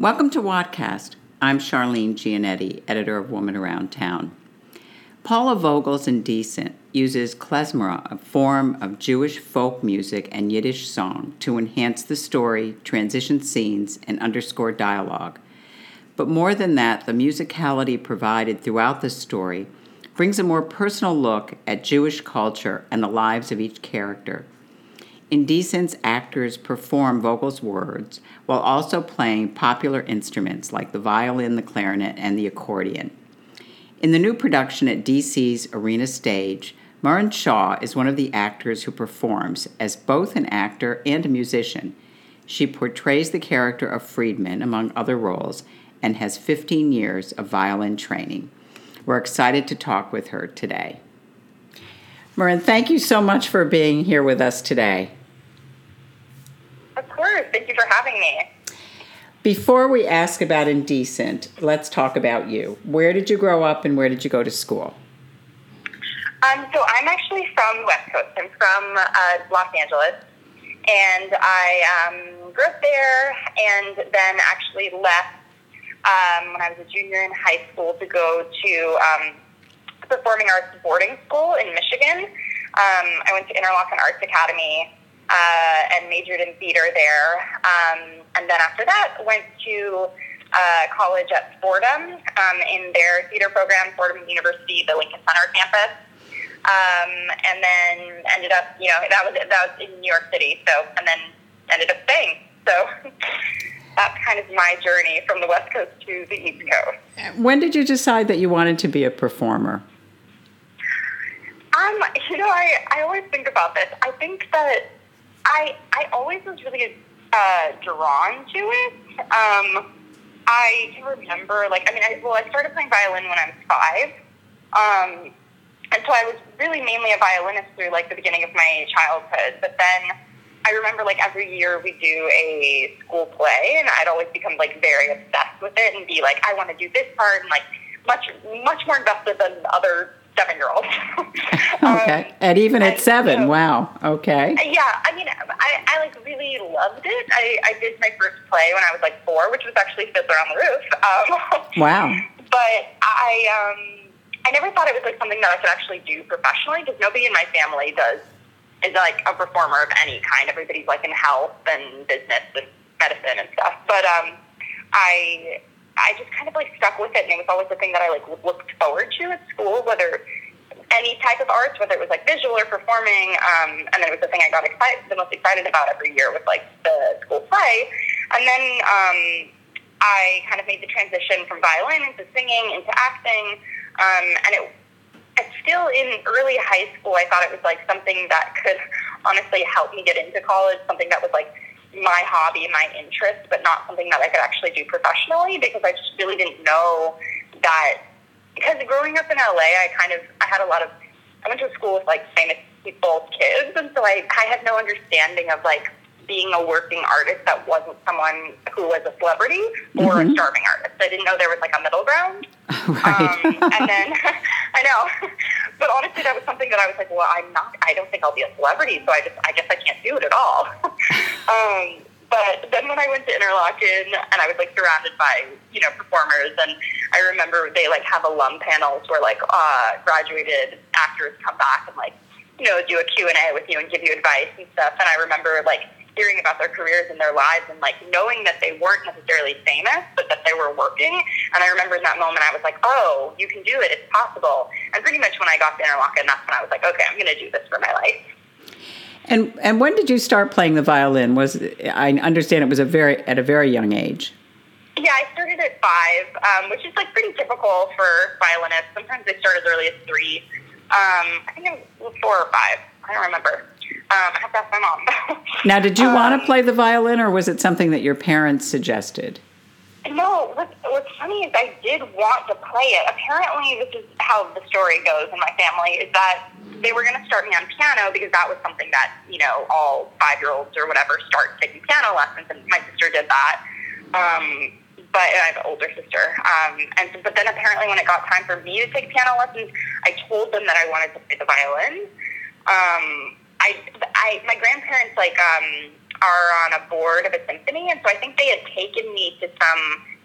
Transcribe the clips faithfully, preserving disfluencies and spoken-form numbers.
Welcome to WattCast. I'm Charlene Giannetti, editor of Woman Around Town. Paula Vogel's Indecent uses klezmer, a form of Jewish folk music and Yiddish song, to enhance the story, transition scenes, and underscore dialogue. But more than that, the musicality provided throughout the story brings a more personal look at Jewish culture and the lives of each character. Indecent's actors perform Vogel's words while also playing popular instruments like the violin, the clarinet, and the accordion. In the new production at D C's Arena Stage, Maren Shaw is one of the actors who performs as both an actor and a musician. She portrays the character of Friedman, among other roles, and has fifteen years of violin training. We're excited to talk with her today. Maren, thank you so much for being here with us today. Of course. Thank you for having me. Before we ask about Indecent, let's talk about you. Where did you grow up and where did you go to school? Um, so I'm actually from the West Coast. I'm from uh, Los Angeles. And I um, grew up there and then actually left um, when I was a junior in high school to go to um, performing arts boarding school in Michigan. Um, I went to Interlochen Arts Academy uh, and majored in theater there. Um, and then after that, went to uh, college at Fordham um, in their theater program, Fordham University, the Lincoln Center campus. Um, and then ended up, you know, that was that was in New York City. So, and then ended up staying. So that's kind of my journey from the West Coast to the East Coast. When did you decide that you wanted to be a performer? Um, you know, I, I always think about this. I think that I I always was really uh, drawn to it. Um, I can remember, like, I mean, I, well, I started playing violin when I was five. Um, and so I was really mainly a violinist through, like, the beginning of my childhood. But then I remember, like, every year we do a school play, and I'd always become, like, very obsessed with it and be like, I want to do this part, and, like, much, much more invested than other seven-year-olds. Okay. Um, and even at and seven, so, wow. Okay. Yeah, I mean, I, I like, really loved it. I, I did my first play when I was, like, four, which was actually Fiddler on the Roof. Um, wow. But I, um, I never thought it was, like, something that I could actually do professionally, because nobody in my family does is like a performer of any kind. Everybody's like in health and business and medicine and stuff. But um, I I just kind of like stuck with it, and it was always the thing that I like looked forward to at school, whether any type of arts, whether it was like visual or performing. Um, and then it was the thing I got excited, the most excited about every year was like the school play. And then um, I kind of made the transition from violin into singing, into acting, um, and it still in early high school, I thought it was like something that could honestly help me get into college, something that was like my hobby, my interest, but not something that I could actually do professionally, because I just really didn't know that. Because growing up in L A, I kind of, I had a lot of, I went to school with like famous people's kids, and so I, I had no understanding of like being a working artist that wasn't someone who was a celebrity or mm-hmm. a starving artist. I didn't know there was like a middle ground. Right. Um, and then, I know, but honestly, that was something that I was like, well, I'm not, I don't think I'll be a celebrity, so I just, I guess I can't do it at all. um, but then when I went to Interlochen, and I was like surrounded by, you know, performers, and I remember they like have alum panels where like uh, graduated actors come back and like, you know, do a Q and A with you and give you advice and stuff, and I remember like hearing about their careers and their lives and like knowing that they weren't necessarily famous, but that they were working. And I remember in that moment I was like, oh, you can do it, it's possible. And pretty much when I got to Interlochen, that's when I was like, okay, I'm going to do this for my life. And and when did you start playing the violin? Was I understand it was a very at a very young age. Yeah, I started at five, um, which is like pretty typical for violinists. Sometimes they start as early as three. Um, I think it was four or five. I don't remember. Um, I have to ask my mom. Now, did you um, want to play the violin, or was it something that your parents suggested? No, what, what's funny is I did want to play it. Apparently, this is how the story goes in my family, is that they were going to start me on piano because that was something that, you know, all five-year-olds or whatever start taking piano lessons, and my sister did that. Um, but and I have an older sister. Um, and But then apparently when it got time for me to take piano lessons, I told them that I wanted to play the violin. Um I, I, my grandparents, like, um, are on a board of a symphony, and so I think they had taken me to some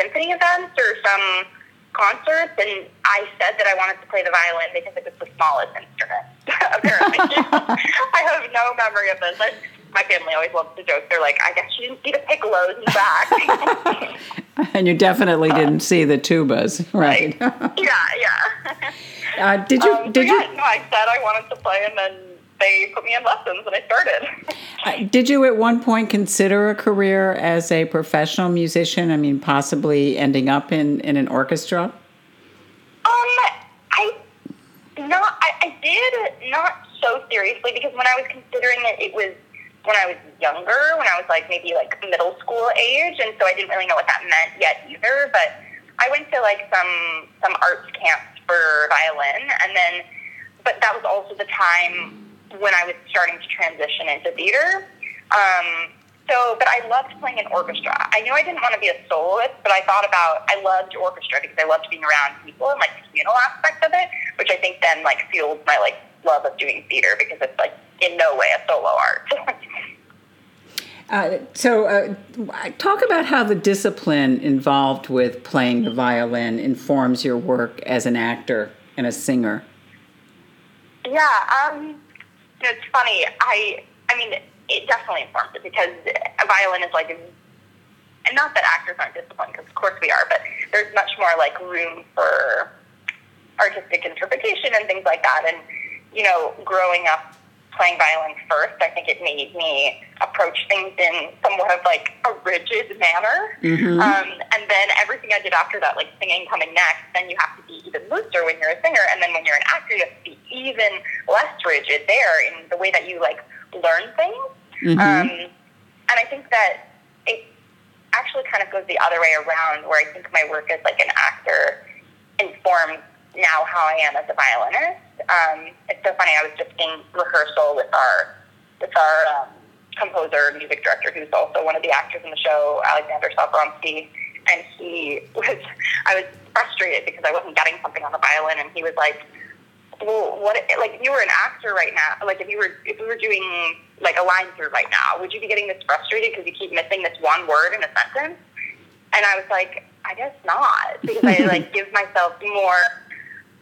symphony events or some concerts, and I said that I wanted to play the violin because it was the smallest instrument, apparently. I have no memory of this. I, my family always loves to joke. They're like, I guess you didn't see the piccolos in the back. And you definitely didn't see the tubas, right? Yeah, yeah. Uh, did you? Um, did so yeah, you? No, I said I wanted to play, and then they put me in lessons, and I started. Uh, did you at one point consider a career as a professional musician? I mean, possibly ending up in, in an orchestra? Um, I not. I, I did not so seriously, because when I was considering it, it was when I was younger, when I was like maybe like middle school age, and so I didn't really know what that meant yet either. But I went to like some some arts camps for violin, and then, but that was also the time when I was starting to transition into theater. Um, so, but I loved playing in orchestra. I knew I didn't want to be a soloist, but I thought about, I loved orchestra because I loved being around people and like the communal aspect of it, which I think then like fueled my like love of doing theater, because it's like in no way a solo art. Uh, so uh, talk about how the discipline involved with playing the violin informs your work as an actor and a singer. Yeah, um, it's funny. I I mean, it definitely informs it, because a violin is like, and not that actors aren't disciplined, because of course we are, but there's much more like room for artistic interpretation and things like that. And, you know, growing up playing violin first, I think it made me approach things in somewhat of like a rigid manner. Mm-hmm. Um, and then everything I did after that, like singing coming next, then you have to be even looser when you're a singer. And then when you're an actor, you have to be even less rigid there in the way that you like learn things. Mm-hmm. Um, and I think that it actually kind of goes the other way around, where I think my work as like an actor informs now how I am as a violinist. Um, it's so funny. I was just in rehearsal with our with our um, composer, music director, who's also one of the actors in the show, Alexander Sabromsky, and he was. I was frustrated because I wasn't getting something on the violin, and he was like, "Well, what? Like, if you were an actor right now, like if you were if we were doing like a line through right now, would you be getting this frustrated because you keep missing this one word in a sentence?" And I was like, "I guess not," because I like give myself more.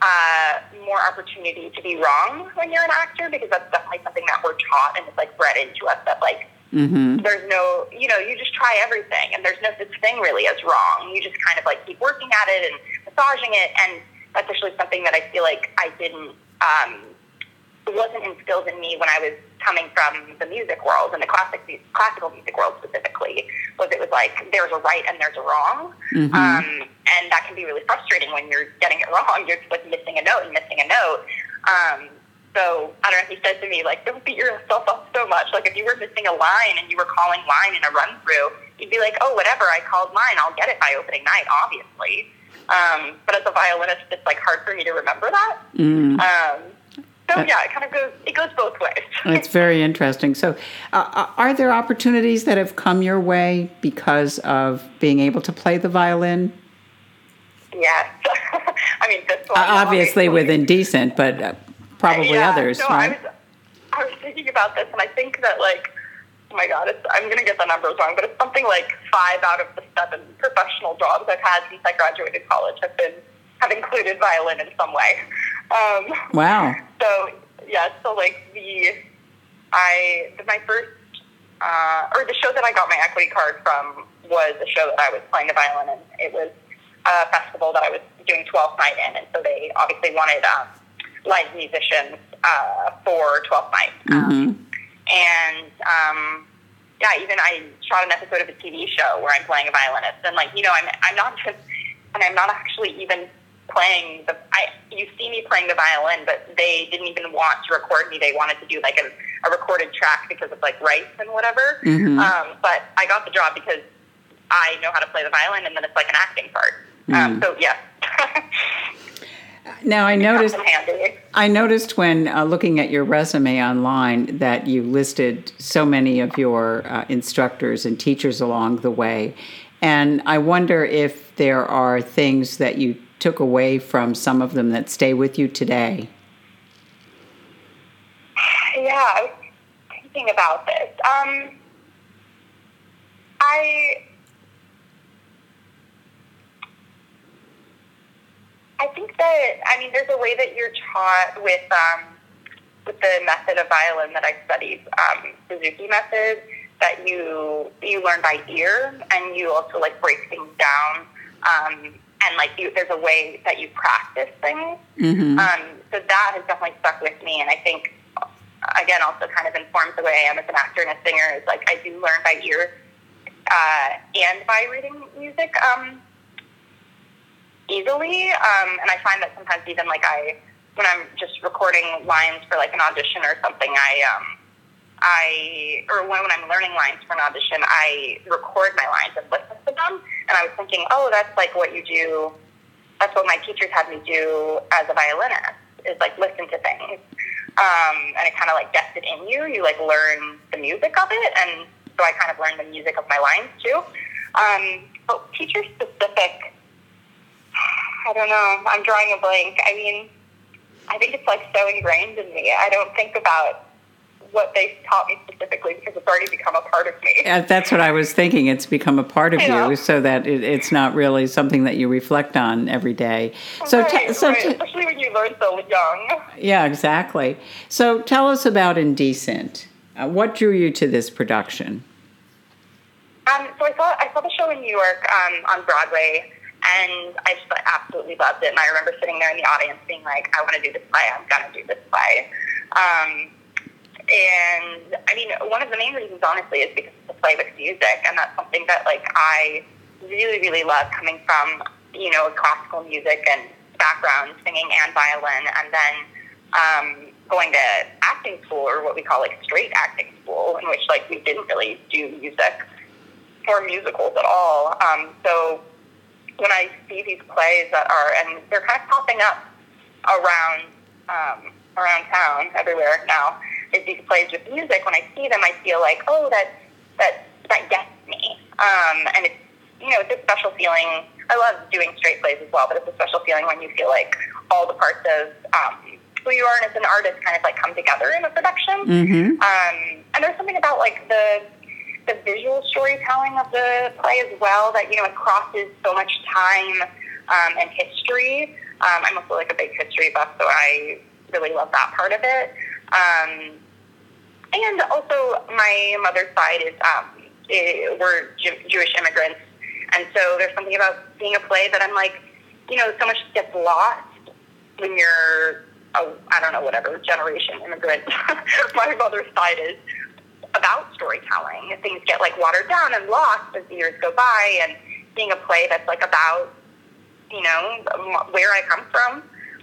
Uh, more opportunity to be wrong when you're an actor, because that's definitely something that we're taught and it's like bred into us, that like mm-hmm. there's no, you know, you just try everything and there's no such thing really as wrong. You just kind of like keep working at it and massaging it, and that's actually something that I feel like I didn't, um, it wasn't instilled in me when I was coming from the music world and the classic classical music world specifically, was it was like there's a right and there's a wrong. Mm-hmm. Um, and that can be really frustrating when you're getting it wrong. You're like missing a note and missing a note. Um, so I don't know if he said to me, like, don't beat yourself up so much. Like if you were missing a line and you were calling line in a run through, you'd be like, oh, whatever, I called line. I'll get it by opening night, obviously. Um, but as a violinist, it's like hard for me to remember that. Mm. Um, So yeah, it kind of goes. It goes both ways. It's very interesting. So, uh, are there opportunities that have come your way because of being able to play the violin? Yes, I mean this one. Uh, obviously, obviously, with Indecent, but uh, probably yeah, others. No, right? I was, I was thinking about this, and I think that like, oh my God, it's, I'm going to get the numbers wrong, but it's something like five out of the seven professional jobs I've had since I graduated college have been have included violin in some way. Um, wow. So, yeah, so, like, the, I, my first, uh, or the show that I got my equity card from was a show that I was playing the violin in. It was a festival that I was doing Twelfth Night in, and so they obviously wanted um, live musicians uh, for Twelfth Night. Mm-hmm. And, um, yeah, even I shot an episode of a T V show where I'm playing a violinist, and, like, you know, I'm, I'm not just, and I'm not actually even... playing the, I, you see me playing the violin, but they didn't even want to record me. They wanted to do like a, a recorded track because of like rights and whatever. Mm-hmm. Um, but I got the job because I know how to play the violin, and then it's like an acting part. Mm-hmm. Um, so yeah. Now I noticed, I noticed when uh, looking at your resume online that you listed so many of your uh, instructors and teachers along the way. And I wonder if there are things that you took away from some of them that stay with you today? Yeah, I was thinking about this. Um, I I think that, I mean, there's a way that you're taught with um, with the method of violin that I studied, um, Suzuki method, that you you learn by ear, and you also, like, break things down, um, and, like, you, there's a way that you practice things. Mm-hmm. Um, so that has definitely stuck with me, and I think, again, also kind of informs the way I am as an actor and a singer, is, like, I do learn by ear uh, and by reading music um, easily, um, and I find that sometimes even, like, I, when I'm just recording lines for, like, an audition or something, I, um, I, or when, when I'm learning lines for an audition, I record my lines and listen to them, and I was thinking, oh, that's, like, what you do, that's what my teachers had me do as a violinist, is, like, listen to things. Um, and it kind of, like, gets it in you. You, like, learn the music of it, and so I kind of learned the music of my lines, too. Um, but teacher-specific, I don't know. I'm drawing a blank. I mean, I think it's, like, so ingrained in me. I don't think about what they taught me specifically because it's already become a part of me. Uh, that's what I was thinking. It's become a part of you, you so that it, it's not really something that you reflect on every day. So, right, t- so right. T- especially when you learn so young. Yeah, exactly. So tell us about Indecent. Uh, what drew you to this production? Um, so I saw I saw the show in New York um, on Broadway, and I just absolutely loved it. And I remember sitting there in the audience, being like, "I want to do this play. I'm gonna do this play." Um, And, I mean, one of the main reasons, honestly, is because it's a play with music, and that's something that, like, I really, really love, coming from, you know, classical music and background, singing and violin, and then um, going to acting school, or what we call, like, straight acting school, in which, like, we didn't really do music or musicals at all. Um, so when I see these plays that are, and they're kind of popping up around um, around town, everywhere now, is these plays with music, when I see them, I feel like, oh, that that that gets me. Um, and it's, you know, it's a special feeling. I love doing straight plays as well, but it's a special feeling when you feel like all the parts of um, who you are and as an artist kind of, like, come together in a production. Mm-hmm. Um, and there's something about, like, the the visual storytelling of the play as well that, you know, it crosses so much time um, and history. Um, I'm also, like, a big history buff, so I really love that part of it. Um, and also my mother's side is, um, it, we're Ju- Jewish immigrants. And so there's something about being a play that I'm like, you know, so much gets lost when you're, a, I don't know, whatever generation immigrant my mother's side is about storytelling. Things get, like, watered down and lost as the years go by, and being a play that's, like, about, you know, where I come from,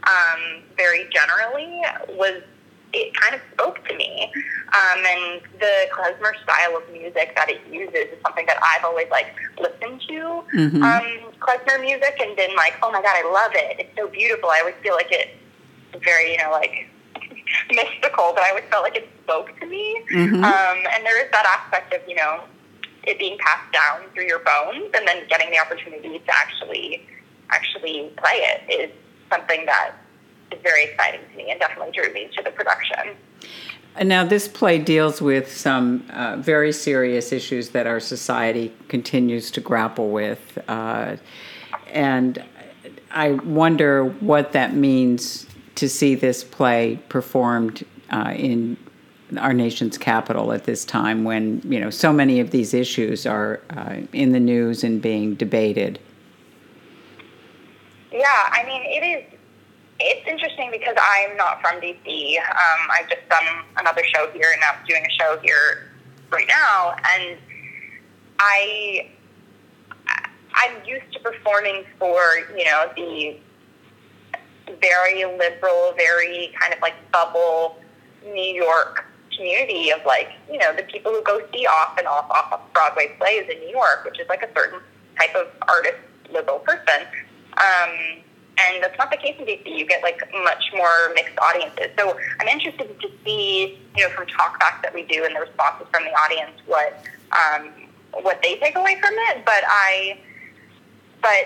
um, very generally was, it kind of spoke to me. Um, and the klezmer style of music that it uses is something that I've always, like, listened to, mm-hmm. um, klezmer music, and been like, oh my God, I love it. It's so beautiful. I always feel like it's very, you know, like, mystical, but I always felt like it spoke to me. Mm-hmm. Um, and there is that aspect of, you know, it being passed down through your bones, and then getting the opportunity to actually, actually play it is something that is very exciting to me, and definitely drew me to the production. And now this play deals with some uh, very serious issues that our society continues to grapple with. Uh, and I wonder what that means to see this play performed uh, in our nation's capital at this time when, you know, so many of these issues are uh, in the news and being debated. Yeah, I mean, it is... It's interesting because I'm not from D C. Um, I've just done another show here, and I'm doing a show here right now. And I, I'm used to performing for, you know, the very liberal, very kind of, like, bubble New York community of, like, you know, the people who go see off and off, off, off Broadway plays in New York, which is, like, a certain type of artist, liberal person. Um, And that's not the case in D C. You get, like, much more mixed audiences. So I'm interested to see, you know, from talkbacks that we do and the responses from the audience, what um, what they take away from it. But I, but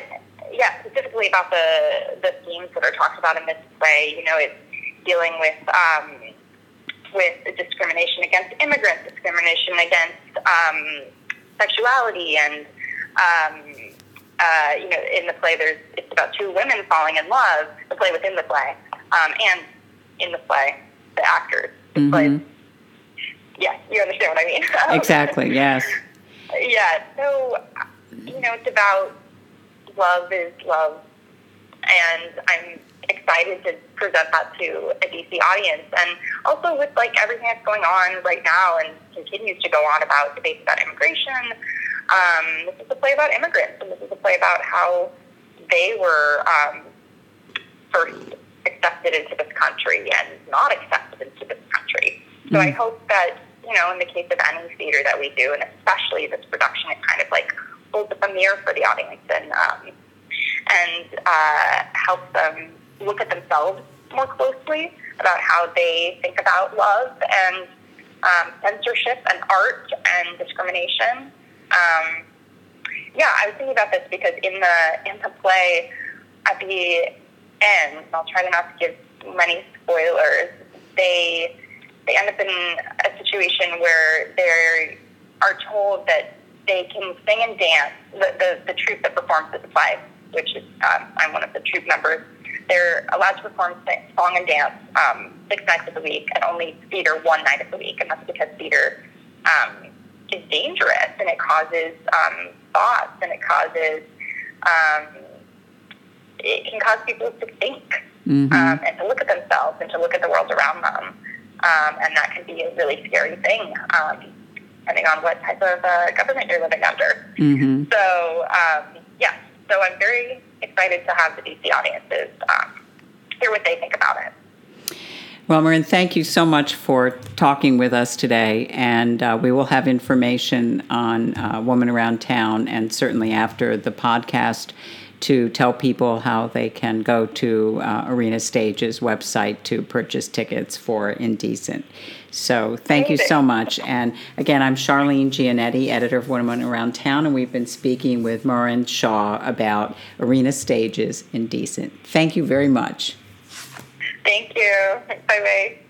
yeah, specifically about the the themes that are talked about in this play. You know, it's dealing with um, with discrimination against immigrants, discrimination against um, sexuality and, um, uh, you know, in the play, there's, it's about two women falling in love, the play within the play, um, and in the play, the actors. Mm-hmm. Like, yeah, you understand what I mean? Exactly, yes. Yeah, so, you know, it's about love is love, and I'm excited to present that to a D C audience, and also with, like, everything that's going on right now and continues to go on about debates about immigration, um, this is a play about immigrants, and this is a play about how they were um, first accepted into this country and not accepted into this country. So I hope that, you know, in the case of any theater that we do, and especially this production, it kind of, like, holds up a mirror for the audience and um, and uh, helps them look at themselves more closely about how they think about love and um, censorship and art and discrimination. Um, yeah, I was thinking about this because in the in the play, at the end, and I'll try to not give many spoilers, they... they end up in a situation where they are told that they can sing and dance. The the, the troupe that performs at the play, which is um, I'm one of the troupe members, they're allowed to perform song and dance um, six nights of the week and only theater one night of the week, and that's because theater um, is dangerous and it causes um, thoughts and it causes um, it can cause people to think mm-hmm. um, and to look at themselves and to look at the world around them. Um, and that can be a really scary thing, um, depending on what type of uh, government you're living under. Mm-hmm. So, um, yeah, so I'm very excited to have the D C audiences um, hear what they think about it. Well, Maren, thank you so much for talking with us today, and uh, we will have information on uh, Woman Around Town, and certainly after the podcast, to tell people how they can go to uh, Arena Stage's website to purchase tickets for Indecent. So thank you so much. And again, I'm Charlene Giannetti, editor of Woman Around Town, and we've been speaking with Maren Shaw about Arena Stage's Indecent. Thank you very much. Thank you. Bye-bye.